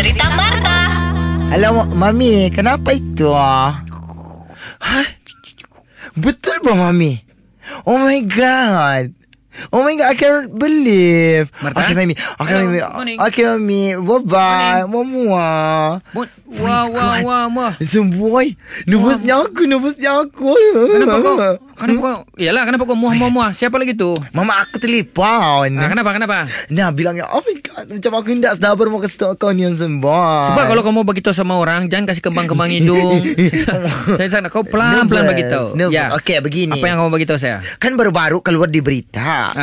cerita Martha. Alamak, Mami, kenapa itu? Hah? Betul bah, Mami? Oh my god. Oh my god, I can't believe. Martha? Okay, Mami. Okay, Mami. Okay, Mami. Bye-bye. Mama. Wah. Listen, boy. Nervousnya aku. Kenapa kau? Yalah, kenapa kau muah-muah? Siapa lagi tu? Mama, aku telefon. Kenapa? Nah, bilangnya, oh my god. Macam aku tidak sabar mau kasih tahu kau ni yang sembah. Sebab kalau kau mau beritahu sama orang, jangan kasih kembang-kembang hidung. Saya nak kau pelan-pelan beritahu. Ya. Okay, begini. Apa yang kau mau beritahu saya? Kan baru-baru keluar di berita.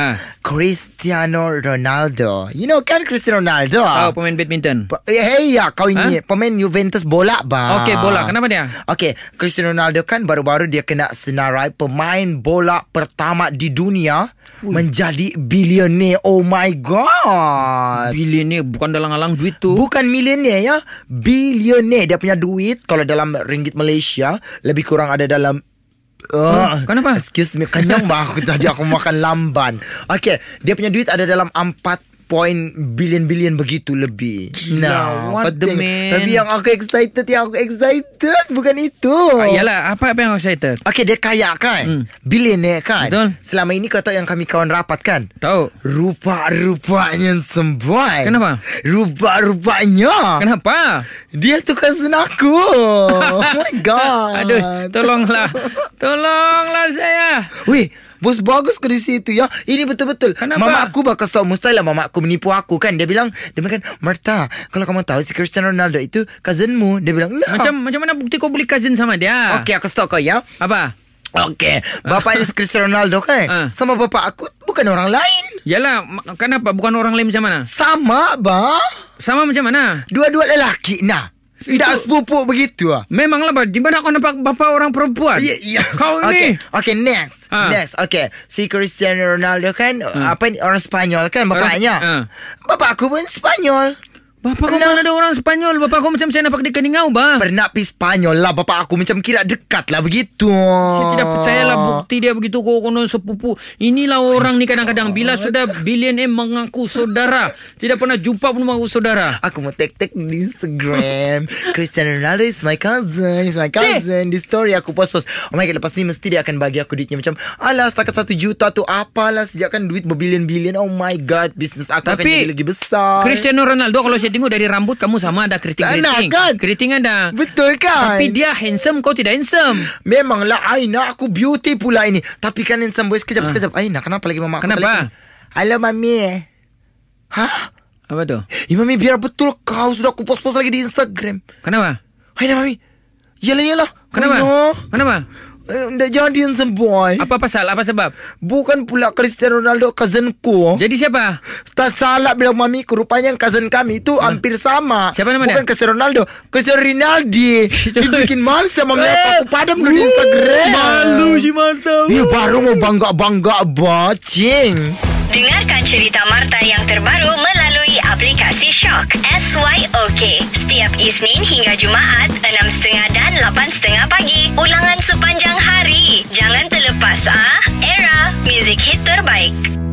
Cristiano Ronaldo. You know kan Cristiano Ronaldo? Oh, pemain badminton. Kau ini pemain Juventus bola bang. Okay, bola. Kenapa dia? Okay, Cristiano Ronaldo kan baru-baru dia kena senarai pemain bola pertama di dunia. Ui. Menjadi bilioner. Oh my god. Bilioner bukan dalang-alang duit tu. Bukan milioner ya. Bilioner. Dia punya duit kalau dalam ringgit Malaysia lebih kurang ada dalam kenapa? Excuse me, kenyang bah aku tadi aku makan lamban. Okay, dia punya duit ada dalam 4 billion begitu lebih. Nah, what penting. The man. Tapi yang aku excited bukan itu. Yalah, apa yang aku excited? Okay, dia kaya kan? Billionaire kan? Betul. Selama ini kau tahu yang kami kawan rapat kan? Tahu. Rupa-rupanya sembuai. Kenapa? Rupa-rupanya. Kenapa? Dia tu cousin aku. Oh my god. Aduh, tolonglah saya. Wih, bos bagus ke di situ ya. Ini betul-betul. Kenapa? Mama aku bakal tahu. Mustahil lah mama aku menipu aku kan. Dia bilang Martha, kalau kamu tahu si Cristiano Ronaldo itu cousinmu. Dia bilang nah. Macam mana bukti kau boleh cousin sama dia? Okay, aku tahu kau ya. Apa? Okay, bapaknya si Cristiano Ronaldo kan sama bapak aku bukan orang lain. Yalah, kenapa bukan orang lain macam mana? Sama bah. Sama macam mana? Dua-dua lelaki nah. Tidak sepupuk begitu lah. Memanglah bah. Di mana kau nampak bapa orang perempuan? Ya. Kau ni. Okay next. Next. Okay. Si Cristiano Ronaldo kan apa ni, orang Spanyol kan bapaknya. Bapa aku pun Spanyol. Bapa kau mana ada orang Spanyol. Bapa kau macam saya nampak di Keningau bah. Pernah pergi Spanyol lah bapa aku. Macam kira dekat lah begitu. Saya tidak percaya lah bukti dia begitu. Kau konon sepupu. Inilah orang ni kadang-kadang bila sudah bilioner mengaku saudara. Tidak pernah jumpa pun mengaku saudara. Aku mau tag-tag di Instagram Cristiano Ronaldo is my cousin. Di story aku post-post. Oh my god, lepas ni mesti dia akan bagi aku duitnya. Macam alah setakat 1 juta tu apalah. Sejak kan duit berbilion-bilion. Oh my god, bisnes aku akan jadi lagi besar. Cristiano Ronaldo kalau tengok dari rambut kamu sama ada keriting-keriting kan? Keriting ada. Betul kan? Tapi dia handsome, kau tidak handsome. Memanglah Aina, aku beauty pula ini. Tapi kan handsome boy. Sekejap Aina, kenapa lagi mama aku telefon? Halo Mami. Hah? Apa tu? Mami biar betul kau. Sudah aku post-post lagi di Instagram. Kenapa? Aina Mami. Yalah. Kenapa? Jangan dia handsome boy. Apa pasal? Apa sebab? Bukan pula Cristiano Ronaldo cousinku. Jadi siapa? Tak salah bilang mami. Rupanya yang cousin kami itu hampir sama. Siapa nama dia? Bukan Cristiano Ronaldo, Christian Rinaldi. Dia bikin malu sama mami. Aku padam di Instagram. Malu si Martha. Dia baru mau bangga-bangga bacing. Dengarkan cerita Martha yang terbaru melalui aplikasi Shok SYOK setiap Isnin hingga Jumaat 6:30 dan 8:30 pagi. Ulangan sepanjang hari. Jangan terlepas. Era Music Hit terbaik.